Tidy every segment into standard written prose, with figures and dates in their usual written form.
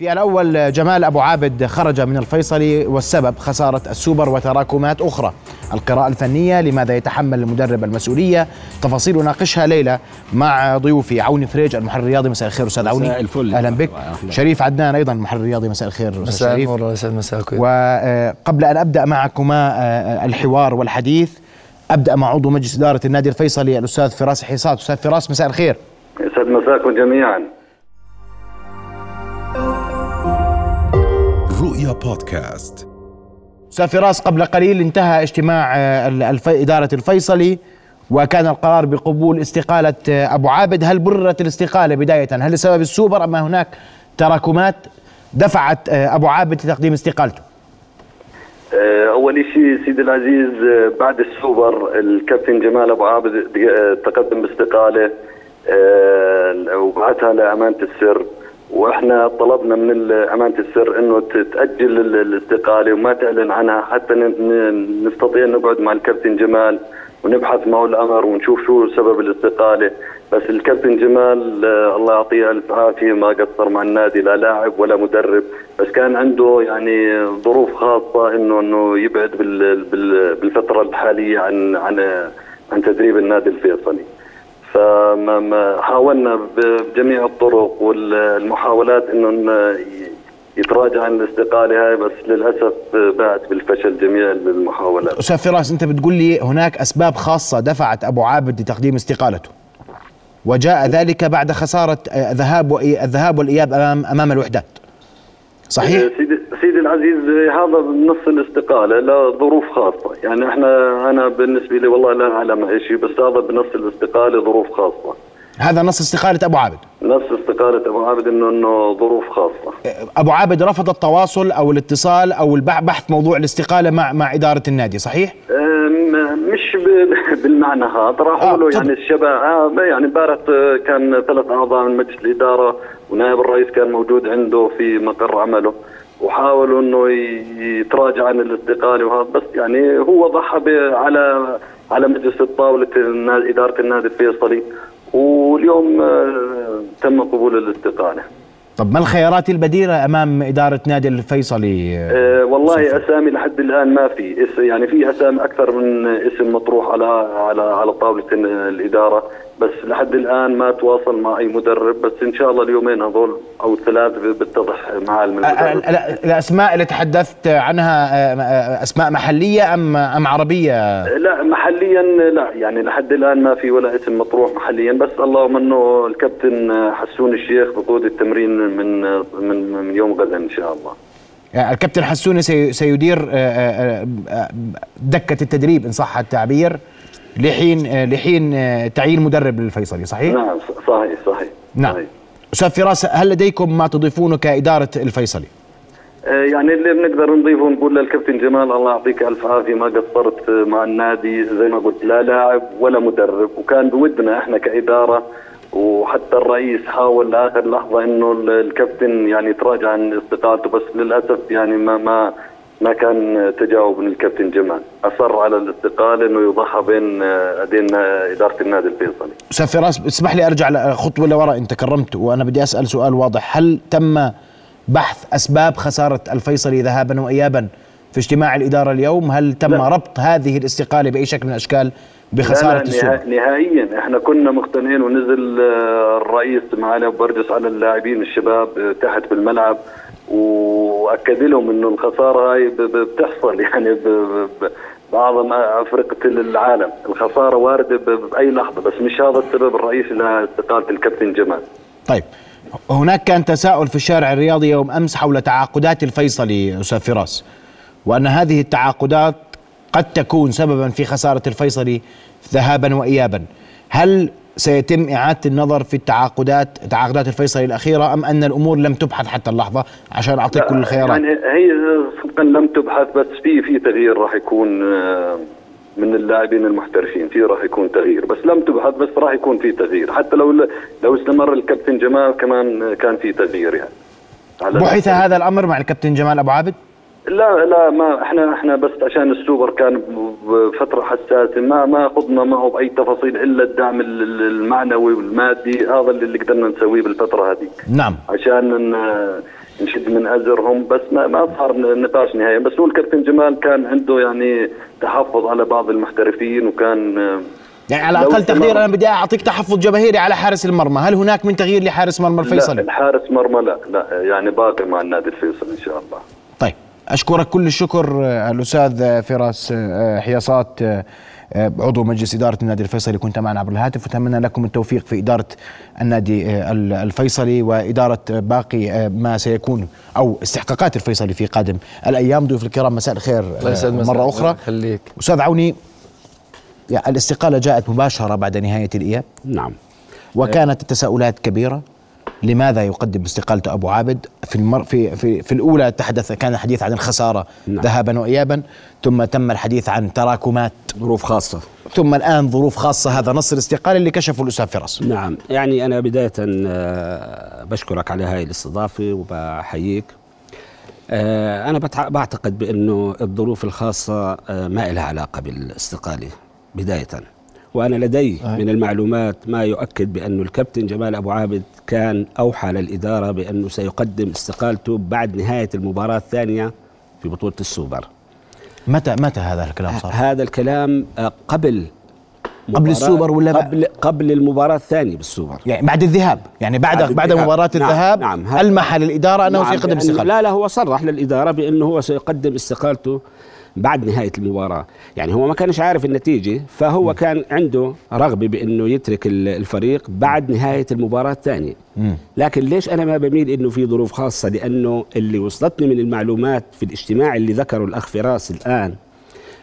في الأول جمال أبو عابد خرج من الفيصلي والسبب خسارة السوبر وتراكمات أخرى. القراءة الفنية، لماذا يتحمل المدرب المسؤولية؟ تفاصيل ناقشها ليلة مع ضيوفي عوني فريج المحرر الرياضي. مساء الخير أستاذ عوني. أهلا بك. شريف عدنان أيضا المحرر الرياضي. مساء الخير أستاذ شريف. مساء. وقبل أن أبدأ معكما الحوار والحديث أبدأ مع عضو مجلس إدارة النادي الفيصلي الأستاذ فراس حصار. أستاذ فراس مساء الخير. يسعد مساكم جميعا. رؤيا بودكاست. أستاذ فراس، قبل قليل انتهى اجتماع إدارة الفيصلي وكان القرار بقبول استقالة أبو عابد. هل بررت الاستقالة بداية؟ هل لسبب السوبر أم هناك تراكمات دفعت أبو عابد لتقديم استقالته؟ أول شيء سيد العزيز، بعد السوبر الكابتن جمال أبو عابد تقدم باستقالة وبعتها لأمانة السر، واحنا طلبنا من امانه السر انه تتاجل الاستقاله وما تعلن عنها حتى نستطيع نقعد مع الكابتن جمال ونبحث معه الامر ونشوف شو سبب الاستقاله. بس الكابتن جمال الله يعطيه الف عافيه ما قصر مع النادي، لا لاعب ولا مدرب، بس كان عنده يعني ظروف خاصه انه يبعد بالفتره الحاليه عن عن عن تدريب النادي الفيصلي. فما حاولنا بجميع الطرق والمحاولات انه يتراجع عن الاستقاله هاي، بس للاسف باءت بالفشل جميع المحاولات. استاذ فراس، انت بتقول لي هناك اسباب خاصه دفعت ابو عابد لتقديم استقالته، وجاء ذلك بعد خساره الذهاب والاياب امام الوحدات. صحيح؟ سيدي العزيز، هذا بنص الاستقاله لظروف خاصه، يعني انا بالنسبه لي والله لا اعلم شيء، بس هذا بنص الاستقاله ظروف خاصه. هذا نص استقاله ابو عابد. نص استقاله ابو عابد انه ظروف خاصه. ابو عابد رفض التواصل او الاتصال او بحث موضوع الاستقاله مع اداره النادي، صحيح؟ مش بالمعنى هذا، راحوا له يعني الشباب، يعني امبارح كان 3 اعضاء من مجلس الاداره ونائب الرئيس كان موجود عنده في مقر عمله، وحاولوا انه يتراجع عن الاستقاله وهذا، بس يعني هو ضحى على مجلس الطاوله اداره النادي الفيصلي، واليوم تم قبول الاستقاله. طب ما الخيارات البديله امام اداره نادي الفيصلي؟ والله اسامي لحد الان ما في، يعني في اسامي اكثر من اسم مطروح على طاوله الاداره، بس لحد الان ما تواصل مع اي مدرب، بس ان شاء الله اليومين هذول او 3 بتتضح مع المدرب. الاسماء اللي تحدثت عنها اسماء محليه ام عربيه؟ لا محليا، لا يعني لحد الان ما في ولا اسم مطروح محليا، بس اللهم انه الكابتن حسون الشيخ بقود التمرين من من من يوم غدا ان شاء الله. الكابتن حسون سيدير دكه التدريب ان صح التعبير لحين تعيين مدرب للفيصلي، صحيح؟ نعم صحيح. نعم. أستاذ فراس، هل لديكم ما تضيفونه كإدارة الفيصلي؟ يعني اللي بنقدر نضيفه نقول للكابتن جمال الله يعطيك ألف عافية ما قصرت مع النادي، زي ما قلت لا لاعب ولا مدرب، وكان بودنا احنا كإدارة، وحتى الرئيس حاول لآخر لحظة إنه الكابتن يعني يتراجع عن استقالته، بس للأسف يعني ما كان تجاوب من الكابتن جمال، أصر على الاستقالة انه يضحى بين ايدين إدارة النادي الفيصلي. أستاذ فراس، اسمح لي ارجع خطوة لورا، انت كرمت وانا بدي اسأل سؤال واضح، هل تم بحث اسباب خسارة الفيصلي ذهابا وايابا في اجتماع الإدارة اليوم؟ هل تم ربط هذه الاستقالة بأي شكل من الاشكال بخسارة السوبر؟ نهائيا، احنا كنا مقتنعين، ونزل الرئيس معنا وبرجس على اللاعبين الشباب تحت بالملعب واكد لهم انه الخساره هاي بتحصل، يعني بعظم افرقه العالم، الخساره وارده باي لحظه، بس مش هذا السبب الرئيسي لاستقاله الكابتن جمال. طيب، هناك كان تساؤل في الشارع الرياضي يوم امس حول تعاقدات الفيصلي استاذ فراس، وان هذه التعاقدات قد تكون سببا في خساره الفيصلي ذهابا وايابا، هل سيتم إعادة النظر في تعاقدات الفيصلي الأخيرة أم أن الأمور لم تبحث حتى اللحظة؟ عشان أعطيك كل الخيارات. يعني هي صدقا لم تبحث، بس في تغيير راح يكون من اللاعبين المحترفين، في راح يكون تغيير، بس لم تبحث، بس راح يكون في تغيير، حتى لو استمر الكابتن جمال كمان كان في تغيير. يعني بحث هذا الأمر مع الكابتن جمال أبو عابد؟ لا ما احنا بس عشان السوبر كان بفتره حساسه، ما خضنا معه باي تفاصيل الا الدعم المعنوي والمادي، هذا اللي قدرنا نسويه بالفتره هذيك. نعم. عشان من اجرهم، بس ما صار نقاش نهائي. بس هو الكابتن جمال كان عنده يعني تحفظ على بعض المحترفين، وكان يعني على اقل تقدير انا بدي اعطيك تحفظ جماهيري على حارس المرمى، هل هناك من تغيير لحارس مرمى الفيصلي؟ لا، حارس مرمى لا يعني باقي مع النادي الفيصلي ان شاء الله. طيب اشكرك كل الشكر الاستاذ فراس حصار عضو مجلس إدارة النادي الفيصلي، كنت معنا عبر الهاتف، واتمنى لكم التوفيق في إدارة النادي الفيصلي وإدارة باقي ما سيكون أو استحقاقات الفيصلي في قادم الأيام. ضيوف الكرام مساء الخير مرة أخرى. خليك أستاذ عوني، يعني الاستقالة جاءت مباشرة بعد نهاية الإياب. نعم، وكانت التساؤلات كبيرة، لماذا يقدم استقالة أبو عابد؟ في الأولى كان الحديث عن الخسارة، نعم، ذهابا وإيابا، ثم تم الحديث عن تراكمات، ظروف خاصة، ثم الآن ظروف خاصة، هذا نص الاستقالة اللي كشفه الأستاذ فراس. نعم، يعني أنا بداية بشكرك على هاي الاستضافة وبحييك. أنا بعتقد بأنه الظروف الخاصة ما لها علاقة بالاستقالة بداية، وأنا لدي من المعلومات ما يؤكد بأن الكابتن جمال أبو عابد كان أوحى للإدارة بأنه سيقدم استقالته بعد نهاية المباراة الثانية في بطولة السوبر. متى هذا الكلام صار؟ هذا الكلام قبل السوبر، ولا قبل المباراة الثانية بالسوبر، يعني بعد الذهاب، يعني بعد مباراة الذهاب. نعم، ألمح للإدارة أنه سيقدم استقالته. لا هو صرح للإدارة بأنه هو سيقدم استقالته بعد نهاية المباراة، يعني هو ما كانش عارف النتيجة، فهو كان عنده رغبة بأنه يترك الفريق بعد نهاية المباراة الثانية. لكن ليش أنا ما بميل أنه في ظروف خاصة؟ لأنه اللي وصلتني من المعلومات في الاجتماع اللي ذكره الأخ فراس الآن،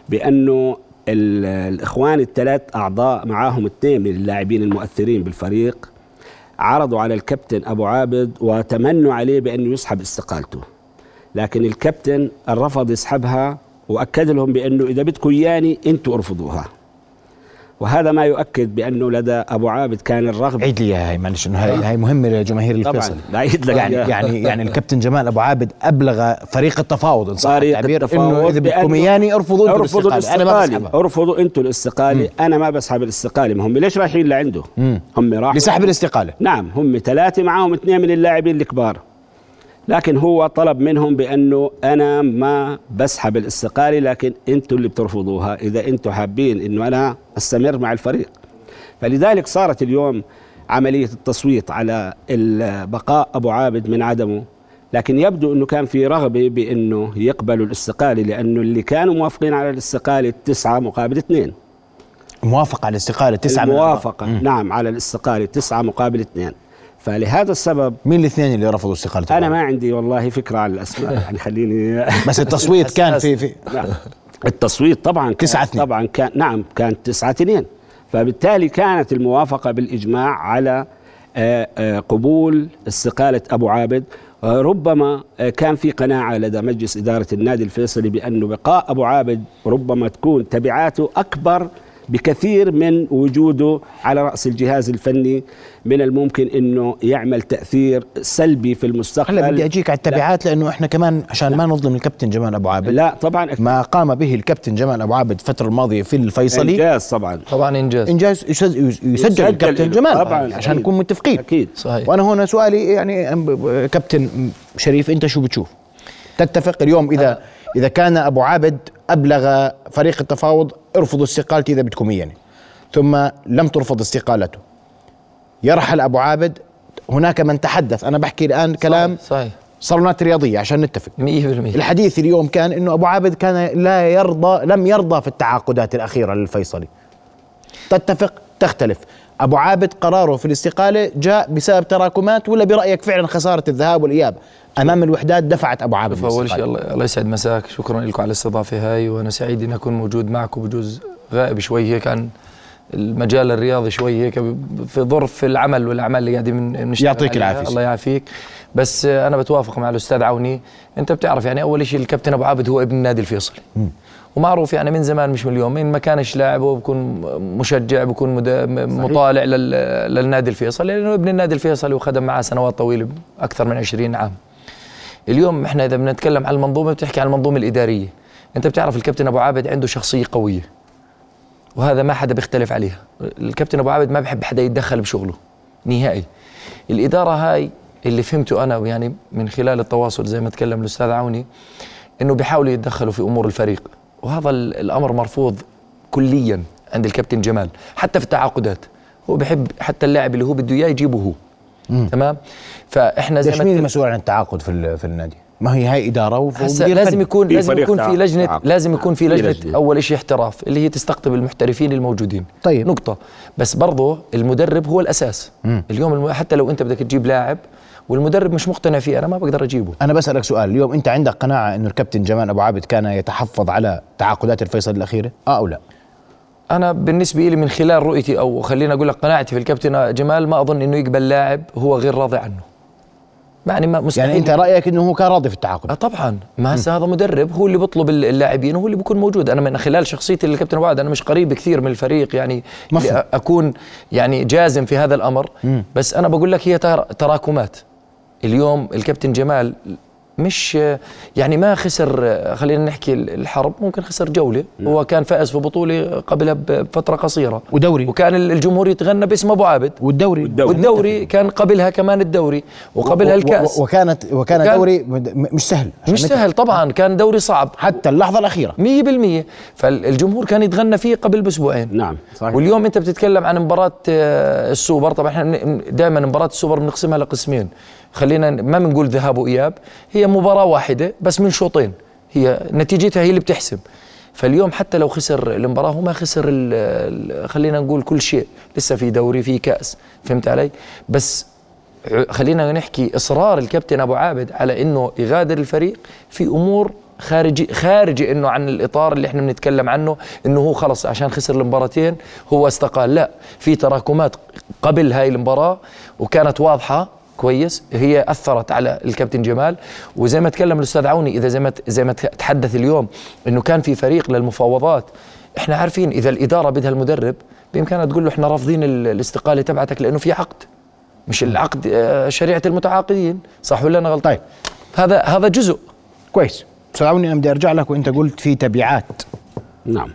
بأنه الإخوان الثلاث أعضاء معاهم 2 من اللاعبين المؤثرين بالفريق عرضوا على الكابتن أبو عابد وتمنوا عليه بأنه يسحب استقالته، لكن الكابتن رفض يسحبها، وأكد لهم بأنه إذا بدكم إياني أنتم ارفضوها. وهذا ما يؤكد بأنه لدى أبو عابد كان الرغبة. عيد لي هاي، معلش، إنه هاي مهمة لجماهير الفيصل. طبعا عيد لك. يعني الكابتن جمال أبو عابد أبلغ فريق التفاوض، إن صح التعبير، إنه إذا بدكم إياني ارفضوا أنتم الاستقالة، أنا ما بسحبها. ارفضوا أنتم الاستقالة، أنا ما بسحب الاستقالة. ما هم ليش رايحين لعنده؟ هم راحوا لسحب الاستقالة. نعم، هم 3 معاهم 2 من اللاعبين الكبار، لكن هو طلب منهم بأنه أنا ما بسحب الاستقالة، لكن أنتوا اللي بترفضوها إذا أنتوا حابين أنه أنا أستمر مع الفريق. فلذلك صارت اليوم عملية التصويت على بقاء أبو عابد من عدمه، لكن يبدو أنه كان في رغبة بأنه يقبلوا الاستقالة، لأنه اللي كانوا موافقين على الاستقالة 9 مقابل 2. موافق على الاستقالة 9 موافقة، نعم، على الاستقالة 9 مقابل 2. فلهذا السبب. مين الاثنين اللي رفضوا استقالته؟ أنا ما عندي والله فكرة على الأسماء، يعني خليني بس التصويت كان في التصويت طبعا 9-2، طبعا كان، نعم، كان 9-2، فبالتالي كانت الموافقة بالإجماع على قبول استقالة أبو عابد. ربما كان في قناعة لدى مجلس إدارة النادي الفيصلي بأنه بقاء أبو عابد ربما تكون تبعاته أكبر بكثير من وجوده على رأس الجهاز الفني، من الممكن أنه يعمل تأثير سلبي في المستقبل. هلا بدي أجيك على التبعات، لأنه إحنا كمان عشان ما نظلم الكابتن جمال أبو عابد. لا طبعا، ما قام به الكابتن جمال أبو عابد الفترة الماضية في الفيصلي إنجاز، طبعا إنجاز يسجل الكابتن جمال، طبعا عشان نكون متفقين. أكيد صحيح. وأنا هنا سؤالي، يعني كابتن شريف، أنت شو بتشوف؟ تتفق اليوم إذا كان أبو عابد أبلغ فريق التفاوض ارفضوا استقالتي إذا بدكم إياني، ثم لم ترفض استقالته، يرحل أبو عابد، هناك من تحدث، أنا بحكي الآن كلام صحيح، صالونات رياضية عشان نتفق 100%. الحديث اليوم كان إنه أبو عابد كان لم يرضى في التعاقدات الأخيرة للفيصلي. تتفق تختلف؟ أبو عابد قراره في الاستقالة جاء بسبب تراكمات، ولا برأيك فعلا خسارة الذهاب والإياب أمام الوحدات دفعت أبو عابد؟ أول شيء الله يسعد مساك، شكرا لكم على الاستضافة هاي، وأنا سعيد أن أكون موجود معكم، بجوز غائب شوي هيك عن المجال الرياضي، شوي هيك في ظرف العمل والأعمال اللي قاعدين بنشتغل. يعطيك العافية. الله يعافيك. بس أنا بتوافق مع الأستاذ عوني، أنت بتعرف يعني أول شيء الكابتن أبو عابد هو ابن النادي الفيصلي، ومعروف يعني من زمان مش من اليوم، مين ما كانش لاعب وبكون مشجع، بكون مطالع للنادي الفيصلي، لأنه ابن النادي الفيصلي وخدم معاه سنوات طويلة، أكثر من 20 عام. اليوم احنا إذا بنتكلم على المنظومة، بتحكي عن المنظومة الإدارية، أنت بتعرف الكابتن أبو عابد عنده شخصية قوية، وهذا ما حدا بيختلف عليها، الكابتن أبو عابد ما بحب حدا يتدخل بشغله نهائي. الإدارة هاي اللي فهمته أنا يعني من خلال التواصل زي ما تكلم الأستاذ عوني أنه بيحاولوا يتدخلوا في أمور الفريق، وهذا الأمر مرفوض كلياً عند الكابتن جمال، حتى في التعاقدات هو بحب حتى اللاعب اللي هو بده إياه يجيبه هو. تمام. فإحنا زي ما مين المسؤول عن التعاقد في النادي؟ ما هي هاي إدارة لازم يكون في لجنة أول شيء احتراف اللي هي تستقطب المحترفين الموجودين. طيب نقطة، بس برضه المدرب هو الأساس. اليوم حتى لو أنت بدك تجيب لاعب والمدرب مش مقتنع فيه أنا ما بقدر أجيبه. أنا بسألك سؤال، اليوم أنت عندك قناعة إنه الكابتن جمال أبو عابد كان يتحفظ على تعاقدات الفيصل الأخيرة؟ أو لا؟ أنا بالنسبة لي من خلال رؤيتي أو خلينا أقول لك قناعتي في الكابتن جمال ما أظن إنه يقبل لاعب هو غير راضي عنه. يعني مستحيل. يعني انت رايك انه هو كان راضي في التعاقد؟ طبعا، ما هسه هذا مدرب هو اللي بيطلب اللاعبين وهو اللي بيكون موجود. انا من خلال شخصيتي الكابتن أبو عابد انا مش قريب كثير من الفريق يعني اكون يعني جازم في هذا الامر. بس انا بقول لك هي تراكمات. اليوم الكابتن جمال مش يعني ما خسر، خلينا نحكي الحرب، ممكن خسر جولة، هو كان فائز في بطولة قبلها بفترة قصيرة ودوري، وكان الجمهور يتغنى باسم أبو عابد، والدوري كان قبلها كمان الدوري وقبلها الكأس، وكان دوري مش سهل طبعا، كان دوري صعب حتى اللحظة الأخيرة 100%، فالجمهور كان يتغنى فيه قبل بأسبوعين. نعم صحيح. واليوم أنت بتتكلم عن مباراة السوبر، طبعا احنا دائما مباراة السوبر بنقسمها لقسمين، خلينا ما بنقول ذهاب وإياب، هي مباراة واحدة بس من شوطين، هي نتيجتها هي اللي بتحسب. فاليوم حتى لو خسر المباراة هو ما خسر خلينا نقول كل شيء، لسه في دوري في كأس، فهمت علي؟ بس خلينا نحكي إصرار الكابتن أبو عابد على إنه يغادر الفريق في أمور خارجي إنه عن الإطار اللي إحنا بنتكلم عنه، إنه هو خلص عشان خسر المباراتين هو استقال، لا، في تراكمات قبل هاي المباراة وكانت واضحة كويس، هي أثرت على الكابتن جمال. وزي ما تكلم الأستاذ عوني، إذا زي ما تحدث اليوم إنه كان في فريق للمفاوضات، إحنا عارفين إذا الإدارة بدها المدرب بإمكانها تقول له إحنا رافضين الاستقالة تبعتك لأنه في عقد، مش العقد شريعة المتعاقدين، صح ولا أنا غلط؟ طيب هذا جزء كويس. أستاذ عوني أنا بدي أرجع لك، وأنت قلت في تبعات. نعم.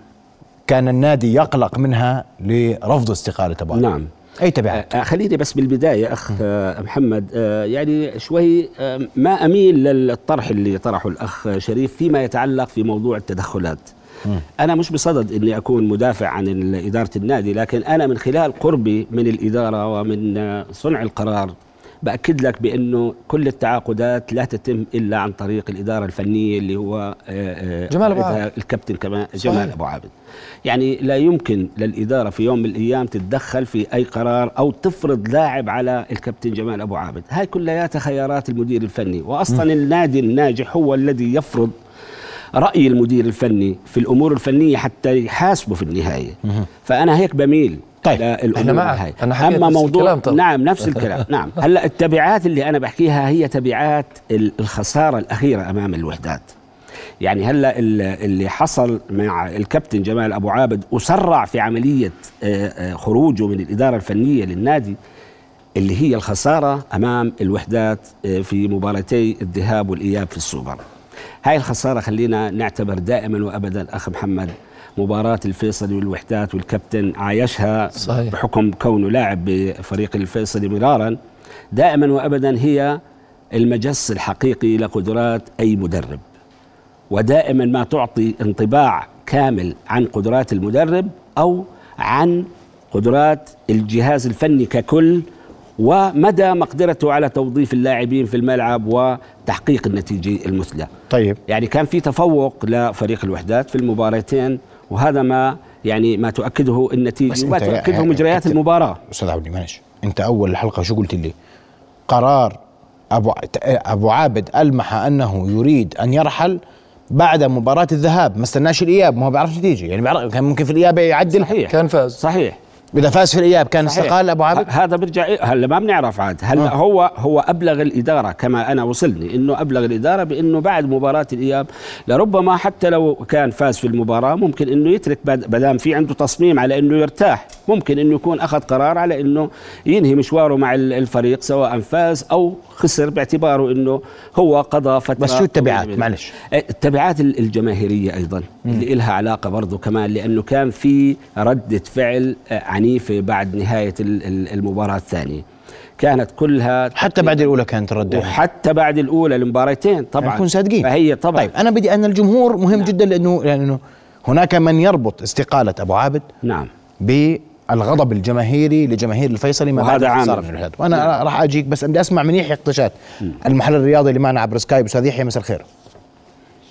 كان النادي يقلق منها لرفض استقالة تبعتك. نعم. أي تبعات؟ خليني بس بالبداية أخ محمد يعني شوي ما أميل للطرح اللي طرحه الأخ شريف فيما يتعلق في موضوع التدخلات. أنا مش بصدد إني أكون مدافع عن إدارة النادي، لكن أنا من خلال قربي من الإدارة ومن صنع القرار بأكد لك بأنه كل التعاقدات لا تتم إلا عن طريق الإدارة الفنية اللي هو جمال أبو عابد، الكابتن كمان جمال أبو عابد. يعني لا يمكن للإدارة في يوم من الأيام تتدخل في أي قرار أو تفرض لاعب على الكابتن جمال أبو عابد، هاي كلياتها خيارات المدير الفني، وأصلا النادي الناجح هو الذي يفرض رأي المدير الفني في الأمور الفنية حتى يحاسبه في النهاية. فأنا هيك بميل. طيب احنا معك، انا حكيت اما موضوع نعم نفس الكلام. نعم. هلا التبعات اللي انا بحكيها هي تبعات الخساره الاخيره امام الوحدات. يعني هلا اللي حصل مع الكابتن جمال ابو عابد وسرع في عمليه خروجه من الاداره الفنيه للنادي، اللي هي الخساره امام الوحدات في مباراتي الذهاب والاياب في السوبر. هاي الخساره خلينا نعتبر دائما وابدا اخ محمد مباراة الفيصلي والوحدات، والكابتن عايشها صحيح. بحكم كونه لاعب بفريق الفيصلي مرارا، دائما وأبدا هي المجس الحقيقي لقدرات أي مدرب، ودائما ما تعطي انطباع كامل عن قدرات المدرب أو عن قدرات الجهاز الفني ككل، ومدى مقدرته على توظيف اللاعبين في الملعب وتحقيق النتيجة المثلى. طيب يعني كان في تفوق لفريق الوحدات في المباراتين، وهذا ما يعني ما تؤكده النتيجة وما تؤكده مجريات المباراة. أستاذ عبدي معلش، أنت أول الحلقة شو قلت لي؟ قرار أبو عابد ألمح أنه يريد أن يرحل بعد مباراة الذهاب، ما استناش الإياب، ما هو بيعرف نتيجة، يعني كان ممكن في الإياب يعدل. صحيح. كان فاز. صحيح. إذا فاز في الإياب كان استقال أبو عابد؟ هذا برجع هلا ما بنعرف عاد، هلا هو أبلغ الإدارة كما أنا وصلني إنه أبلغ الإدارة بإنه بعد مباراة الإياب لربما حتى لو كان فاز في المباراة ممكن إنه يترك، بدام في عنده تصميم على إنه يرتاح، ممكن إنه يكون أخذ قرار على إنه ينهي مشواره مع الفريق سواء فاز أو خسر، باعتباره إنه هو قضى فترة. بس شو التبعات معلش؟ التبعات الجماهيرية أيضا اللي إلها علاقة برضه كمان، لأنه كان في ردة فعل عنيفة بعد نهاية المباراة الثانية. كانت كلها حتى بعد الأولى كانت الردة، وحتى بعد الأولى المباراتين طبعا نكون صادقين. فهي طبعا طيب أنا بدي أن الجمهور مهم نعم. جدا لأنه هناك من يربط استقالة أبو عابد نعم بالغضب الجماهيري لجماهير الفيصلي ما بعد اللي صار في الوحدات، وأنا نعم. راح أجيك بس بدي أسمع من يحيى قطيشات المحلل الرياضي اللي معنا عبر سكايب. أستاذ يحيى مساء الخير.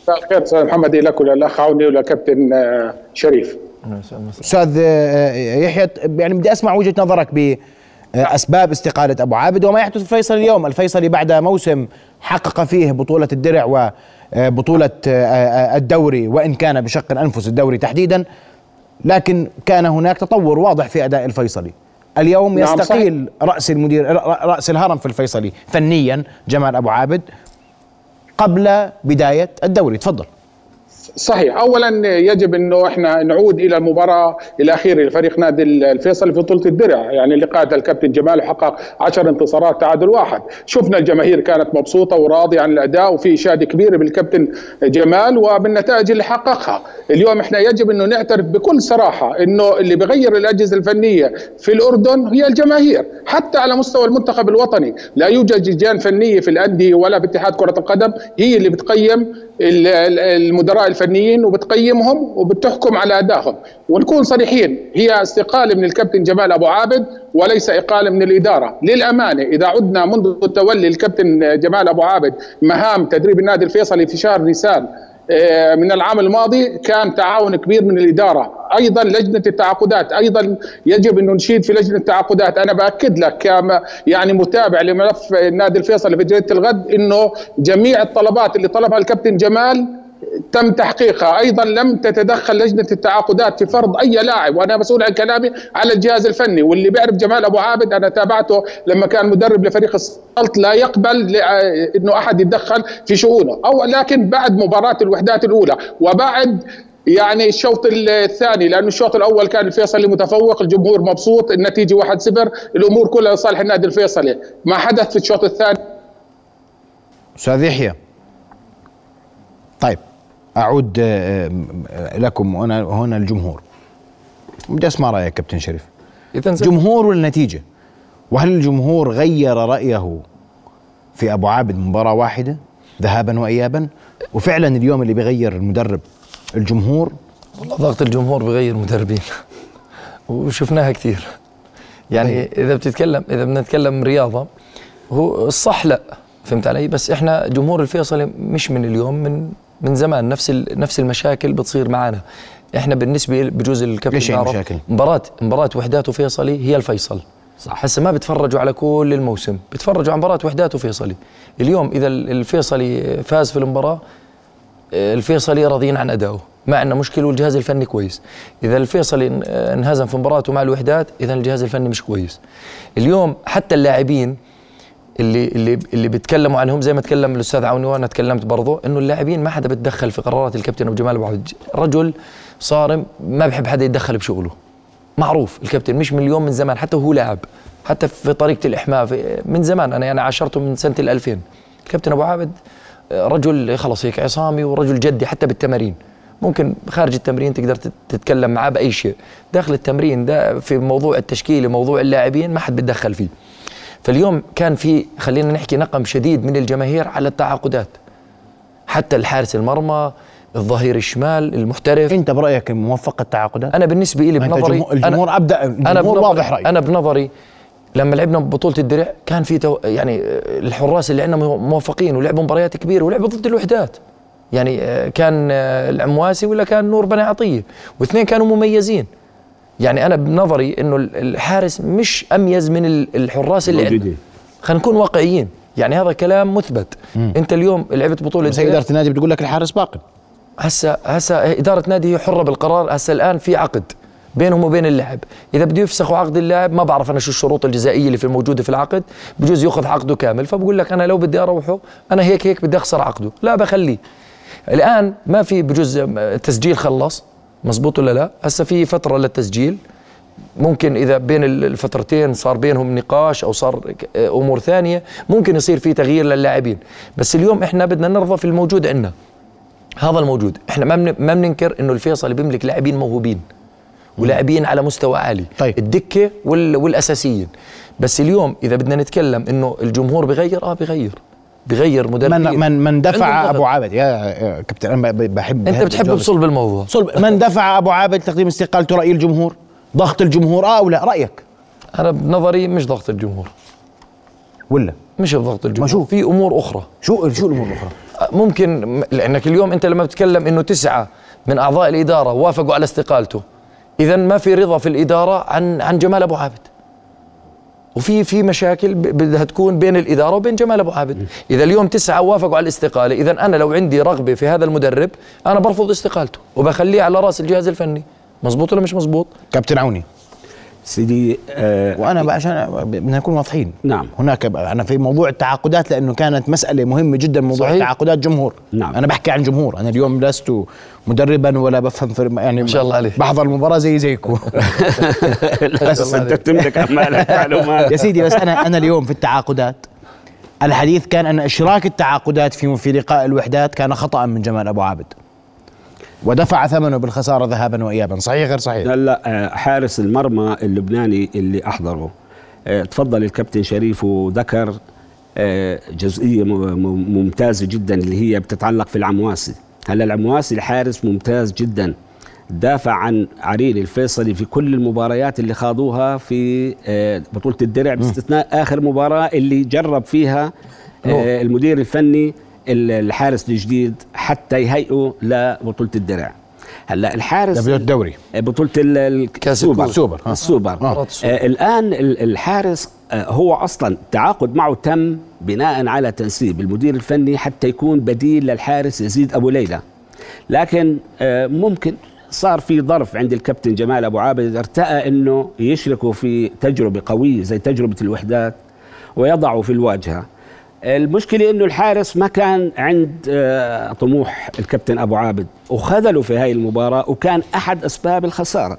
مساء الخير أستاذ محمد، لك وللأخ عوني ولكابتن شريف. أستاذ يحيى يعني بدي أسمع وجهة نظرك ب أسباب استقالة أبو عابد وما يحدث في الفيصلي اليوم. الفيصلي بعد موسم حقق فيه بطولة الدرع وبطولة الدوري وإن كان بشق الأنفس الدوري تحديدا، لكن كان هناك تطور واضح في أداء الفيصلي. اليوم يستقيل رأس المدير رأس الهرم في الفيصلي فنيا جمال أبو عابد قبل بداية الدوري. تفضل. صحيح. اولا يجب انه احنا نعود الى المباراه الاخيره لفريق نادي الفيصل في بطوله الدرع، يعني اللي قاد الكابتن جمال وحقق 10 انتصارات تعادل واحد. شفنا الجماهير كانت مبسوطه وراضيه عن الاداء وفي اشاده كبيره بالكابتن جمال وبالنتائج اللي حققها. اليوم احنا يجب انه نعترف بكل صراحه انه اللي بغير الاجهزه الفنيه في الاردن هي الجماهير، حتى على مستوى المنتخب الوطني لا يوجد لجان فنيه في الانديه ولا باتحاد كره القدم هي اللي بتقيم المدراء الفنيين وبتقيمهم وبتحكم على ادائهم. ونكون صريحين، هي استقاله من الكابتن جمال ابو عابد وليس اقاله من الاداره. للامانه اذا عدنا منذ تولي الكابتن جمال ابو عابد مهام تدريب النادي الفيصلي في شهر نيسان من العام الماضي كان تعاون كبير من الاداره، ايضا لجنه التعاقدات، ايضا يجب انه نشيد في لجنه التعاقدات. انا باكد لك يعني متابع لملف النادي الفيصلي في جريده الغد انه جميع الطلبات اللي طلبها الكابتن جمال تم تحقيقها، ايضا لم تتدخل لجنه التعاقدات في فرض اي لاعب، وانا مسؤول عن كلامي على الجهاز الفني. واللي بيعرف جمال ابو عابد انا تابعته لما كان مدرب لفريق السلط لا يقبل انه احد يتدخل في شؤونه، او لكن بعد مباراه الوحدات الاولى وبعد يعني الشوط الثاني، لانه الشوط الاول كان الفيصلي متفوق، الجمهور مبسوط، النتيجه 1-0، الامور كلها لصالح النادي الفيصلي. ما حدث في الشوط الثاني استاذ يحيى. طيب أعود لكم وأنا هنا الجمهور، بدي أسمع رأيك كابتن شريف. جمهور والنتيجة، وهل الجمهور غير رأيه في أبو عابد مباراة واحدة ذهابا وإيابا؟ وفعلا اليوم اللي بيغير المدرب الجمهور؟ والله ضغط الجمهور بيغير مدربين وشفناها كثير. يعني إذا بتتكلم إذا بنتكلم رياضة هو الصح لا، فهمت علي؟ بس إحنا جمهور الفيصلي مش من اليوم، من زمان نفس المشاكل بتصير معنا. احنا بالنسبه بجوز الكابتن عارف مباراه وحدات وفيصلي هي الفيصل صح. هسه ما بتفرجوا على كل الموسم، بتفرجوا على مباراه وحدات وفيصلي. اليوم اذا الفيصلي فاز في المباراه الفيصلي راضيين عن ادائه، ما عندنا مشكله والجهاز الفني كويس. اذا الفيصلي انهزم في مباراته مع الوحدات اذا الجهاز الفني مش كويس. اليوم حتى اللاعبين اللي بيتكلموا عنهم زي ما تكلم الاستاذ عوني وانا تكلمت برضه انه اللاعبين ما حدا بتدخل في قرارات الكابتن ابو جمال ابو عابد. رجل صارم ما بحب حدا يتدخل بشغله، معروف الكابتن مش من اليوم، من زمان، حتى وهو لاعب، حتى في طريقه الاحماء من زمان. انا عاشرته من سنه 2000. الكابتن ابو عابد رجل خلص هيك عصامي ورجل جدي، حتى بالتمارين ممكن خارج التمرين تقدر تتكلم معاه باي شيء، داخل التمرين ده في موضوع التشكيله موضوع اللاعبين ما حد بتدخل فيه. فاليوم كان في خلينا نحكي نقم شديد من الجماهير على التعاقدات، حتى الحارس المرمى الظهير الشمال المحترف. انت برايك موفقه التعاقدات؟ انا بالنسبه لي بنظري الجمهور ابدا الجمهور واضح رايه. انا بنظري لما لعبنا ببطوله الدرع كان في يعني الحراس اللي عندنا موفقين ولعبوا مباريات كبيره ولعبوا ضد الوحدات، يعني كان العمواسي ولا كان نور بن عطية، واثنين كانوا مميزين. يعني أنا بنظري إنه الحارس مش أميز من الحراس اللي عندنا، خلينا نكون واقعيين، يعني هذا كلام مثبت. أنت اليوم لعبت بطولة بس إدارة النادي بتقول لك الحارس باقي. هسا إدارة نادي هي حرة بالقرار. هسا الآن في عقد بينهم وبين اللاعب، إذا بده يفسخوا عقد اللاعب ما بعرف أنا شو الشروط الجزائية اللي في الموجودة في العقد، بجوز يأخذ عقده كامل، فبقول لك أنا لو بدي أروحه أنا هيك بدي أخسر عقده، لا بخليه. الآن ما في بجوز التسجيل خلص مزبوط ولا لا؟ هسه في فترة للتسجيل، ممكن إذا بين الفترتين صار بينهم نقاش أو صار أمور ثانية ممكن يصير في تغيير للاعبين. بس اليوم إحنا بدنا نرضى في الموجود عندنا، هذا الموجود. إحنا ما بننكر إنه الفيصلي بيملك لاعبين موهوبين ولاعبين على مستوى عالي. طيب. الدكه والاساسيين. بس اليوم اذا بدنا نتكلم انه الجمهور بغير، بغير مدربين. من دفع ابو عابد يا كابتن؟ انا بحب، انت بتحب بصلب الموضوع، صلب. من دفع ابو عابد تقديم استقالته؟ راي الجمهور، ضغط الجمهور، او لا؟ رايك؟ انا بنظري مش ضغط الجمهور، ولا مش بضغط الجمهور، ما شوف في امور اخرى. شو الامور الاخرى؟ ممكن لانك اليوم انت لما بتتكلم انه 9 من اعضاء الاداره وافقوا على استقالته، اذا ما في رضا في الاداره عن جمال ابو عابد، وفي مشاكل بدها تكون بين الاداره وبين جمال ابو عابد. اذا اليوم 9 وافقوا على الاستقاله، اذا انا لو عندي رغبه في هذا المدرب انا برفض استقالته وبخليه على راس الجهاز الفني. مزبوط ولا مش مزبوط كابتن عوني؟ سيدي وانا بقى عشان بدنا نكون واضحين. نعم. هناك انا في موضوع التعاقدات، لانه كانت مساله مهمه جدا، موضوع صحيح. التعاقدات جمهور. نعم. انا بحكي عن جمهور، انا اليوم لست مدربا ولا بفهم، يعني ما شاء الله عليك بحضر المباراه زيكم. بس انت تملك عمالك معلومات يا سيدي. بس انا اليوم في التعاقدات الحديث كان ان اشراك التعاقدات في لقاء الوحدات كان خطا من جمال ابو عابد، ودفع ثمنه بالخسارة ذهابا وإيابا. صحيح غير صحيح؟ لا، حارس المرمى اللبناني اللي أحضره، تفضل الكابتن شريف وذكر جزئية ممتازة جدا اللي هي بتتعلق في العمواسي. هلا العمواسي الحارس ممتاز جدا، دافع عن عرين الفيصلي في كل المباريات اللي خاضوها في بطولة الدرع، باستثناء آخر مباراة اللي جرب فيها المدير الفني الحارس الجديد حتى يهيئوا لبطولة الدرع. هلا الحارس بطولة الدوري، بطولة السوبر. السوبر. الآن الحارس هو أصلا التعاقد معه تم بناء على تنسيب المدير الفني حتى يكون بديل للحارس يزيد أبو ليلى، لكن ممكن صار في ظرف عند الكابتن جمال أبو عابد، ارتأى أنه يشركوا في تجربة قوية زي تجربة الوحدات ويضعوا في الواجهة. المشكلة إنه الحارس ما كان عند طموح الكابتن أبو عابد، وخذلوا في هاي المباراة، وكان أحد أسباب الخسارة.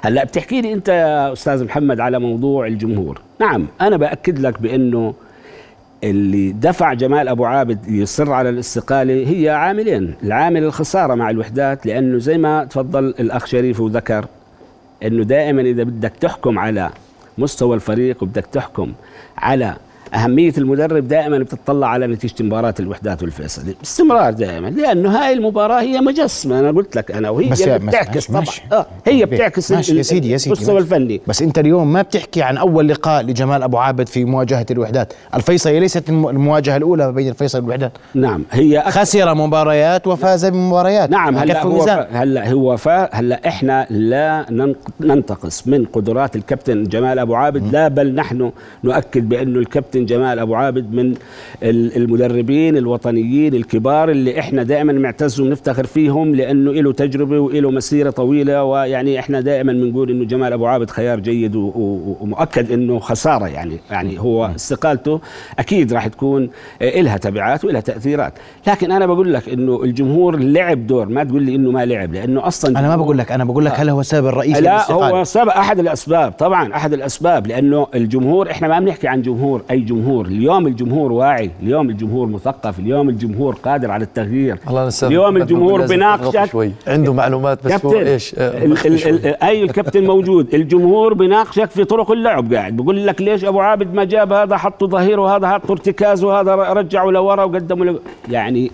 هلأ بتحكي لي أنت يا أستاذ محمد على موضوع الجمهور. نعم، أنا بأكد لك بأنه اللي دفع جمال أبو عابد يصر على الاستقالة هي عاملين، العامل الخسارة مع الوحدات، لأنه زي ما تفضل الأخ شريف وذكر إنه دائما إذا بدك تحكم على مستوى الفريق وبدك تحكم على أهمية المدرب دائما بتطلع على نتيجة مباراة الوحدات والفيصلي باستمرار دائما، لأنه هاي المباراة هي مجسمة. أنا قلت لك أنا، وهي بتعكس طبعا. هي بتعكس المستوى الفني. بس أنت اليوم ما بتحكي عن أول لقاء لجمال أبو عابد في مواجهة الوحدات. الفيصلي ليست المواجهة الأولى بين الفيصلي والوحدات. نعم، هي خسر مباريات وفاز بمباريات. نعم. هلا إحنا لا ننتقص من قدرات الكابتن جمال أبو عابد، لا، بل نحن نؤكد بأنه الكابتن جمال أبو عابد من المدربين الوطنيين الكبار اللي إحنا دائما نعتز ونفتخر فيهم، لأنه له تجربة وله مسيرة طويلة. ويعني إحنا دائما بنقول إنه جمال أبو عابد خيار جيد، ومؤكد إنه خسارة يعني هو استقالته أكيد راح تكون إلها تبعات وإلها تأثيرات. لكن أنا بقول لك إنه الجمهور لعب دور، ما تقول لي إنه ما لعب، لأنه أصلا أنا ما بقول لك، أنا بقول لك هل هو السبب الرئيسي؟ لا، هو سبب، أحد الأسباب طبعا، أحد الأسباب. لأنه الجمهور، إحنا ما بنحكي عن جمهور أي جمهور. اليوم الجمهور واعي، اليوم الجمهور مثقف، اليوم الجمهور قادر على التغيير، اليوم الجمهور بناقشك، عنده معلومات. بس هو ايش اي الكابتن موجود، الجمهور بناقشك في طرق اللعب، قاعد بقول لك ليش ابو عابد ما جاب هذا، حطه ظهير، وهذا حطه ارتكاز، وهذا رجعه لورا وقدمه يعني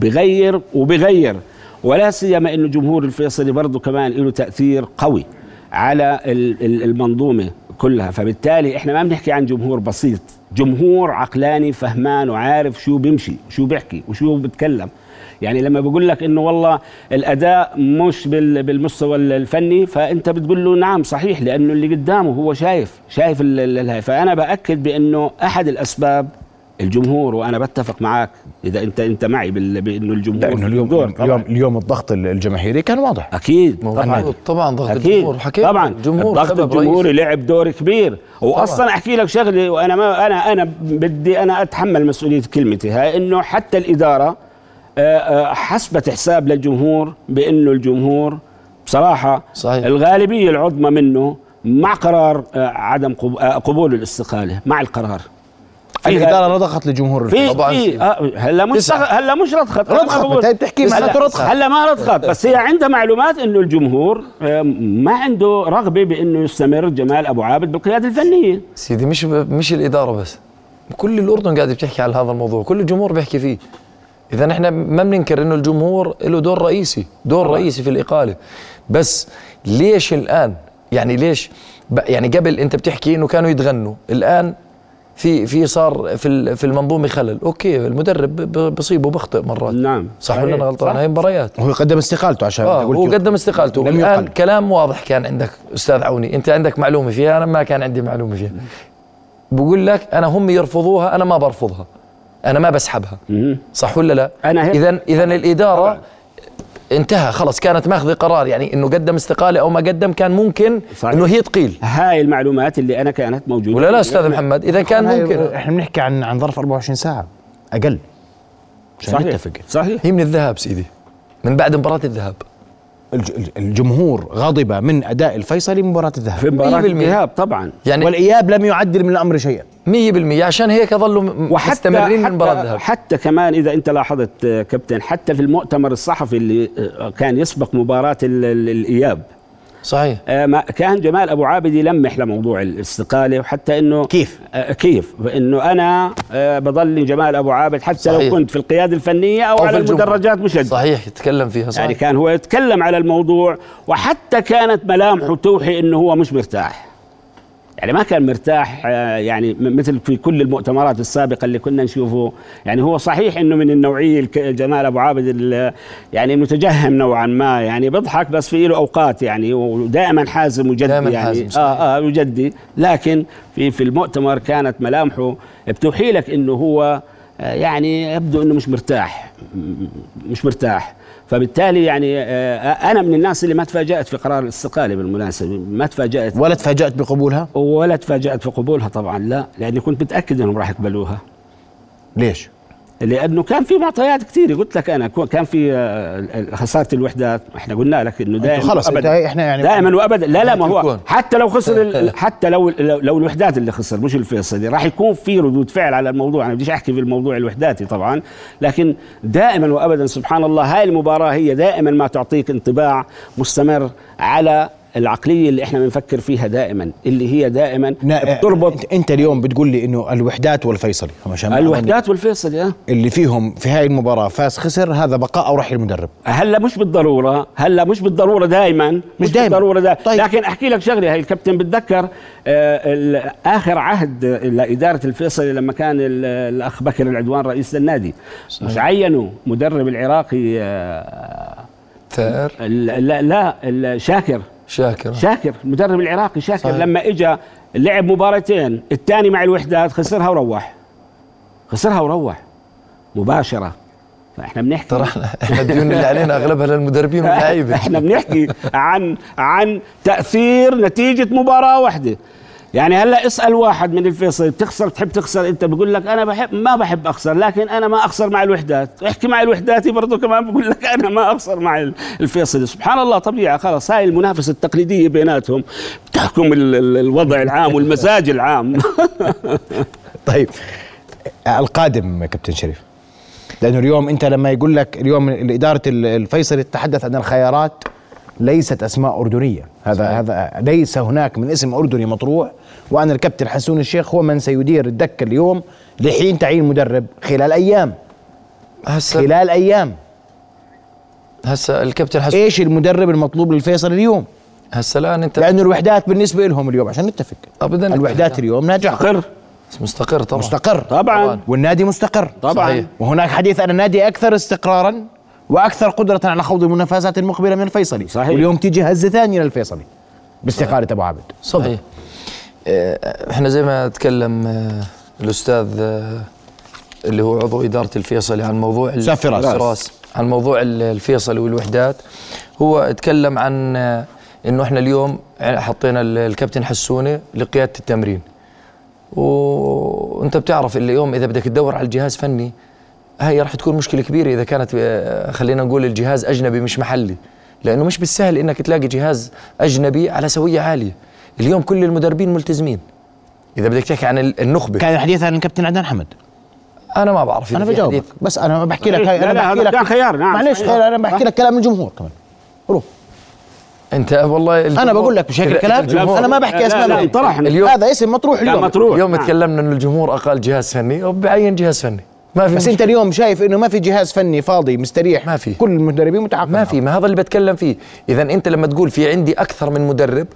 بغير وبغير. ولا سيما انه جمهور الفيصلي برضه كمان له تاثير قوي على المنظومه كلها. فبالتالي احنا ما بنحكي عن جمهور بسيط، جمهور عقلاني فهمان وعارف شو بيمشي وشو بيحكي وشو بيتكلم. يعني لما بقول لك انه والله الاداء مش بالمستوى الفني، فانت بتقول له نعم صحيح، لانه اللي قدامه هو شايف فانا باكد بانه احد الاسباب الجمهور. وانا بتفق معك اذا انت معي بانه الجمهور اليوم الضغط الجماهيري كان واضح. اكيد طبعا ضغط الجمهور، حكيت طبعا الضغط الجمهوري لعب دور كبير. واصلا احكي لك شغله، وانا ما انا بدي اتحمل مسؤوليه كلمتي هاي، انه حتى الاداره حسبت حساب للجمهور بانه الجمهور بصراحه صحيح. الغالبيه العظمى منه مع قرار عدم قبول الاستقاله، مع القرار، في إدارة رضخت لجمهور طبعا. هلا مش رضخت، رضخت بتحكي معناته رضخت، هلا ما رضخت، بس هي عندها معلومات انه الجمهور ما عنده رغبه بانه يستمر جمال ابو عابد بالقياده الفنيه. سيدي مش الاداره بس، كل الاردن قاعده بتحكي على هذا الموضوع، كل الجمهور بيحكي فيه. اذا احنا ما بننكر انه الجمهور له دور رئيسي، دور رئيسي في الاقاله، بس ليش الان؟ يعني ليش يعني قبل انت بتحكي انه كانوا يتغنوا، الان في صار في المنظومه خلل، اوكي المدرب بصيبه بخطئ مرات، نعم صح ولا انا غلطان؟ هاي مباريات وهو قدم استقالته عشان هو قدم استقالته. الان كلام واضح كان عندك استاذ عوني، انت عندك معلومه فيها، انا ما كان عندي معلومه فيها. بقول لك انا هم يرفضوها، انا ما برفضها، انا ما بسحبها، صح ولا لا؟ اذا الاداره انتهى خلص، كانت ماخذ قرار يعني انه قدم استقاله او ما قدم، كان ممكن انه هي تقيل. هاي المعلومات اللي انا كانت موجوده ولا لا استاذ محمد؟ اذا كان ممكن، احنا بنحكي عن ظرف 24 ساعه اقل، صحيح نتفق. صحيح هي من الذهاب سيدي، من بعد مباراه الذهاب الجمهور غضب من اداء الفيصلي مباراه الذهاب، في مباراه الذهاب طبعا يعني، والاياب لم يعدل من الامر شيئا 100%، عشان هيك ظلوا مستمرين من مباراه الذهاب. حتى كمان اذا انت لاحظت كابتن، حتى في المؤتمر الصحفي اللي كان يسبق مباراه الاياب، صحيح كان جمال ابو عابد يلمح لموضوع الاستقاله، وحتى انه كيف انه انا بضلني جمال ابو عابد حتى صحيح. لو كنت في القياده الفنيه او على المدرجات مشجع، صحيح يتكلم فيها، صحيح يعني كان هو يتكلم على الموضوع، وحتى كانت ملامحه توحي انه هو مش مرتاح، يعني ما كان مرتاح يعني مثل في كل المؤتمرات السابقه اللي كنا نشوفه. يعني هو صحيح انه من النوعيه جمال ابو عابد يعني متجهم نوعا ما، يعني بضحك بس في له اوقات يعني، ودائما حازم وجدي، يعني حازم وجدي، لكن في المؤتمر كانت ملامحه بتوحي لك انه هو يعني يبدو انه مش مرتاح. فبالتالي يعني انا من الناس اللي ما تفاجأت في قرار الاستقاله، بالمناسبه ما تفاجأت، ولا تفاجأت بقبولها، ولا تفاجأت في قبولها طبعا، لا، لاني كنت متاكد انهم راح يقبلوها. ليش؟ لانه كان في معطيات كثيره، قلت لك انا كان في خساره الوحدات، احنا قلنا لك انه دائما خلص احنا يعني دائما وابدا، لا ما هو حتى لو خسر، حتى لو الوحدات اللي خسر مش الفيصلي، راح يكون في ردود فعل على الموضوع. انا بديش احكي في الموضوع الوحداتي طبعا، لكن دائما وابدا سبحان الله هاي المباراه هي دائما ما تعطيك انطباع مستمر على العقليه اللي احنا بنفكر فيها دائما، اللي هي دائما بتربط. انت اليوم بتقول لي انه الوحدات والفيصلي، الوحدات والفيصلي اللي فيهم في هاي المباراه فاس خسر، هذا بقاء او رحيل المدرب؟ هلا مش بالضروره دائما، مش بالضروره دائما. طيب. لكن احكي لك شغله، هاي الكابتن بتذكر اخر عهد لاداره الفيصلي لما كان الاخ بكر العدوان رئيس النادي، مش عينوا مدرب العراقي ثائر؟ لا شاكر، المدرب العراقي شاكر، صحيح. لما اجى لعب مباراتين، الثاني مع الوحدات خسرها وروح مباشره. فاحنا بنحكي ترى احنا الديون اللي علينا اغلبها للمدربين واللعيبه. احنا بنحكي عن تاثير نتيجه مباراه واحده. يعني هلا اسال واحد من الفيصلي، بتخسر تحب تخسر انت؟ بقول لك انا ما بحب اخسر، لكن انا ما اخسر مع الوحدات. احكي مع الوحداتي برضه كمان بقول لك انا ما اخسر مع الفيصلي. سبحان الله طبيعه، خلص هاي المنافسه التقليديه بيناتهم بتحكم الوضع العام والمزاج العام. طيب القادم كابتن شريف، لانه اليوم انت لما يقول لك اليوم اداره الفيصلي تتحدث عن الخيارات، ليست اسماء اردنيه، هذا ليس هناك من اسم اردني مطروح، وان الكابتن حسون الشيخ هو من سيدير الدكه اليوم لحين تعيين مدرب خلال ايام. هسه الكابتن حسون ايش المدرب المطلوب للفيصل اليوم؟ هسه الان انت، لانه الوحدات بالنسبه لهم اليوم، عشان نتفق، الوحدات اليوم ناجح، مستقر طبعا، مستقر طبعا والنادي مستقر طبعا، صحيح. وهناك حديث ان النادي اكثر استقرارا واكثر قدره على خوض المنافسات المقبله من الفيصلي، صحيح. واليوم تيجي هزه ثانيه للفيصلي باستقاله ابو عابد، صحيح. احنا زي ما تكلم الاستاذ اللي هو عضو اداره الفيصلي عن موضوع فراس، عن موضوع الفيصلي والوحدات، هو تكلم عن انه احنا اليوم حطينا الكابتن حسونه لقياده التمرين، وانت بتعرف اليوم اذا بدك تدور على الجهاز فني هاي راح تكون مشكلة كبيرة إذا كانت خلينا نقول الجهاز أجنبي مش محلي، لأنه مش بالسهل إنك تلاقي جهاز أجنبي على سوية عالية. اليوم كل المدربين ملتزمين، اذا بدك تحكي عن النخبه كان الحديث عن الكابتن عدنان حمد. انا ما بعرف اذا انا بجاوبك، بس انا بحكي لك هاي، انا بحكي لك خيار. نعم معلش خيار، انا بحكي لك كلام الجمهور كمان. روح انت والله انا بقول لك بشكل كلام، انا ما بحكي اسماء. هذا اسم مطروح اليوم، اليوم تكلمنا انه الجمهور اقل جهاز فني وبعين جهاز فني، ما في. بس انت اليوم شايف انه ما في جهاز فني فاضي مستريح، ما في، كل المدربين متعاقدين، ما في. ما هذا اللي بتكلم فيه. اذا انت لما تقول في عندي اكثر من مدرب،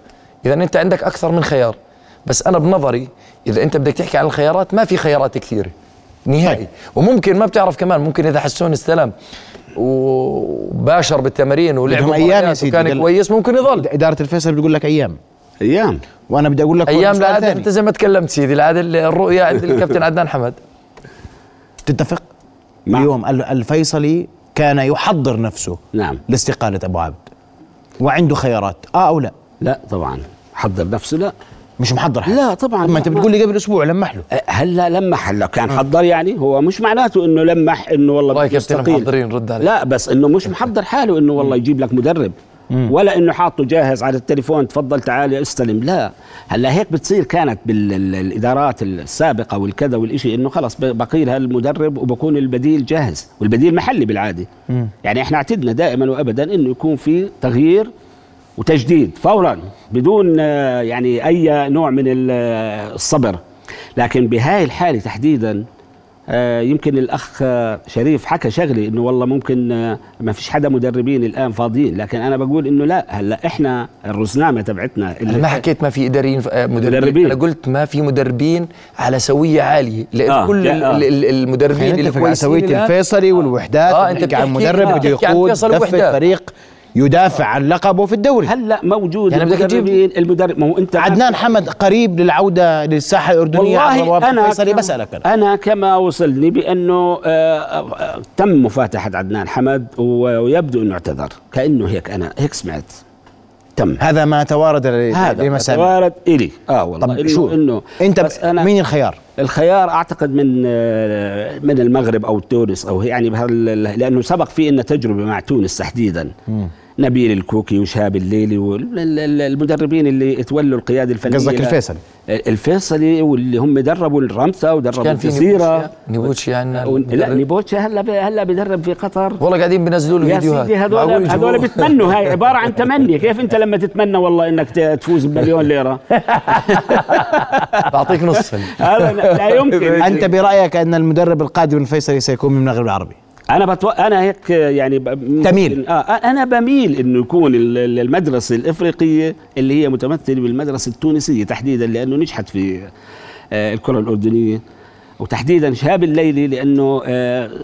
اذا انت عندك اكثر من خيار، بس انا بنظري اذا انت بدك تحكي عن الخيارات ما في خيارات كثيره نهائي. وممكن ما بتعرف كمان، ممكن اذا حسون استلم وباشر بالتمارين ولعب ايام وكان كويس ممكن يضل. اداره الفيصل بتقول لك ايام ايام، وانا بدي اقول لك ايام. العاده انت زي ما تكلمت سيدي، العاده الرؤيه عند الكابتن عدنان حمد. تتفق؟ نعم. اليوم الفيصلي كان يحضر نفسه، نعم، لاستقاله ابو عابد وعنده خيارات. اه او لا؟ لا طبعا حضر نفسه، لا مش محضر حاجة. لا طبعا. ما انت بتقول لي قبل اسبوع لمح له. هلا لمح. هلا كان حضر يعني، هو مش معناته انه لمح انه والله مستقيل، رد علي. لا بس انه مش محضر حاله انه والله يجيب لك مدرب، ولا انه حاطه جاهز على التليفون تفضل تعال استلم. لا هلا هيك بتصير، كانت بالادارات السابقه والكذا والشيء انه خلص بقيل هالمدرب وبكون البديل جاهز، والبديل محلي بالعاده. يعني احنا اعتدنا دائما وابدا انه يكون في تغيير وتجديد فورا بدون يعني اي نوع من الصبر. لكن بهاي الحاله تحديدا يمكن الاخ شريف حكى شغلي انه والله ممكن ما فيش حدا مدربين الان فاضيين، لكن انا بقول انه لا. هلا احنا الرزنامه تبعتنا، انا ما حكيت ما في اداريين مدربين، انا قلت ما في مدربين على سويه عاليه، لان كل المدربين اللي كويسين سويه الفيصلي والوحدات. انت بتحكي عن مدرب بده يقود دفه فريق يدافع عن لقبه في الدوري. هلا موجود يعني بدك تجيب المدرب. ما هو انت عدنان حمد قريب للعوده للساحه الاردنيه. والله انا بسالك انا كما وصلني بانه تم مفاتحه عدنان حمد ويبدو انه اعتذر، كانه هيك انا هيك سمعت. تم هذا ما توارد لمسامع، توارد الي. والله. طب شو انه انت مين الخيار؟ الخيار اعتقد من المغرب او تونس او يعني لانه سبق في لنا تجربه مع تونس تحديدا. نبيل الكوكي وشهاب الليلي والمدربين اللي تولوا القياده الفنيه. قصدك الفيصلي؟ الفيصلي واللي هم دربوا الرمثا ودربوا الجزيره. نيبوتشا عندنا. لا نيبوتشا هلا بدرب في قطر. والله قاعدين بينزلوا له فيديوهات. يا سيدي هذول بيتمنوا، هاي عباره عن تمني. كيف انت لما تتمنى والله انك تفوز بمليون ليره؟ بعطيك نص. لا يمكن. انت برايك ان المدرب القادم الفيصلي سيكون من المغرب العربي؟ انا هيك يعني تميل. انا بميل انه يكون المدرسه الافريقيه اللي هي متمثله بالمدرسه التونسيه تحديدا، لانه نجحت في الكره الاردنيه، وتحديدا شهاب الليلي لانه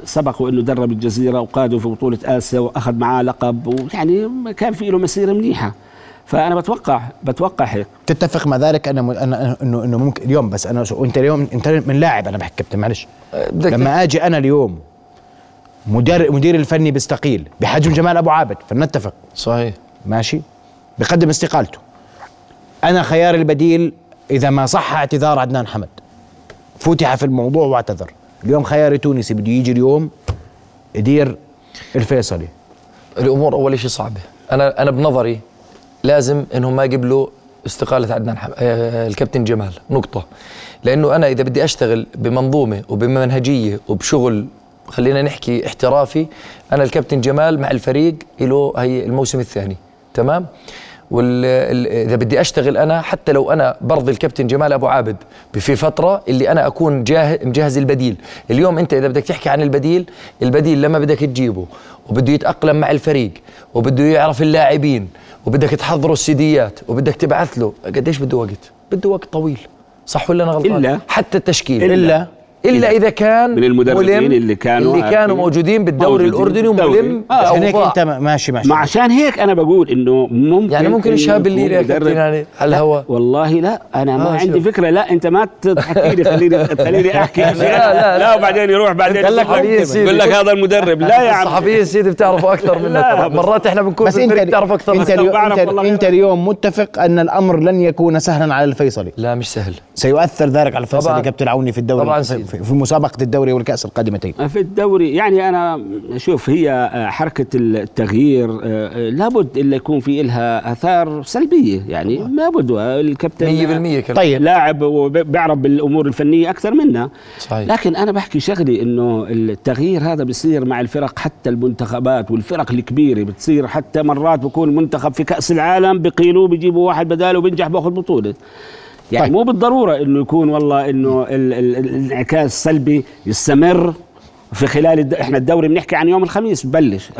سبقوا انه درب الجزيره وقادوا في بطوله اسيا واخذ معاه لقب، ويعني كان في له مسيره منيحه. فانا بتوقع هيك. تتفق مع ذلك انه ممكن اليوم، بس انا وانت اليوم انت من لاعب، انا بحكي كابتن معلش، لما اجي انا اليوم مدير الفني بيستقيل بحجم جمال ابو عابد، فلنتفق صحيح ماشي، بقدم استقالته. انا خيار البديل اذا ما صح اعتذار عدنان حمد، فتح في الموضوع واعتذر. اليوم خياري تونسي بده يجي اليوم يدير الفيصلي. الامور اول شيء صعبه، انا بنظري لازم انهم ما يقبلوا استقاله عدنان حمد الكابتن جمال، نقطه. لانه انا اذا بدي اشتغل بمنظومه وبمنهجيه وبشغل خلينا نحكي احترافي، انا الكابتن جمال مع الفريق له هي الموسم الثاني، تمام؟ اذا بدي اشتغل انا حتى لو انا برضي الكابتن جمال ابو عابد في فتره اللي انا اكون مجهز البديل. اليوم انت اذا بدك تحكي عن البديل لما بدك تجيبه وبده يتاقلم مع الفريق وبده يعرف اللاعبين وبدك تحضره السيديات وبدك تبعث له، قديش بده وقت؟ بده وقت طويل، صح ولا انا غلطان؟ إلا حتى التشكيل إلا إذا كان من المدربين اللي كانوا موجودين بالدوري الأردني وملم. عشان هيك أنت ماشي ما عشان هيك أنا بقول إنه ممكن شهاب الليلي يكون على الهواء. والله لا أنا ما عندي فكرة. لا أنت ما تحكي لي خليني أحكي. لا وبعدين يروح بعدين يقول لك هذا المدرب. لا يا عم الصحفيين سيدي بتعرفوا أكثر مننا، مرات إحنا بنكون في الفريق بتعرفوا أكثر مننا. أنت اليوم متفق أن الأمر لن يكون سهلا على الفيصلي؟ لا مش سهل، سيؤثر ذلك على الفيصلي كابتن عوني في الدوري. طبعا في مسابقة الدوري والكأس القادمتين؟ في الدوري يعني أنا شوف هي حركة التغيير لابد إلا يكون في إلها آثار سلبية يعني لابد الكابتن 100% طيب لاعب وبيعرف بالأمور الفنية أكثر منا صحيح. لكن أنا بحكي شغلي إنه التغيير هذا بيصير مع الفرق حتى المنتخبات والفرق الكبيرة بتصير حتى مرات بكون المنتخب في كأس العالم بقيلوه بيجيبوا واحد بداله وبينجح بأخذ بطولة يعني طيب. مو بالضرورة إنه يكون والله إنه الانعكاس السلبي يستمر في خلال احنا الدوري بنحكي عن يوم الخميس ببلش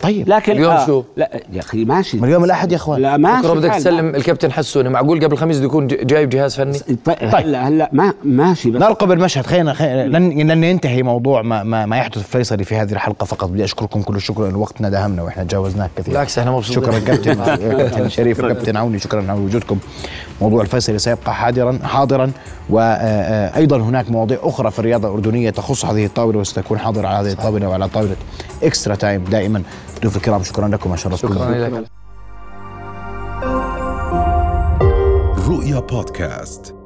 طيب لكن اليوم شو؟ لا يا اخي ماشي من اليوم الاحد يا اخوان لا ماشي بكره بدك تسلم الكابتن حسوني معقول قبل الخميس يكون جايب جهاز فني؟ طيب هلا ما ماشي بس نرقب المشهد خلينا لن ينتهي موضوع ما يحدث في الفيصلي في هذه الحلقه فقط بدي اشكركم كل الشكر لان وقتنا داهمنا واحنا تجاوزناه كثير بالعكس احنا مبسوطين شكرا كابتن شريف وكابتن عوني شكرا على وجودكم موضوع الفيصلي سيبقى حاضرا وايضا هناك مواضيع اخرى في الرياضه الاردنيه تخص هذه الطاوله وستكون حاضر على هذه الطاولة وعلى طاولة إكسترا تايم دائما ضيوف الكرام شكرا لكم وشرفتكم شكرا لك رؤيا بودكاست.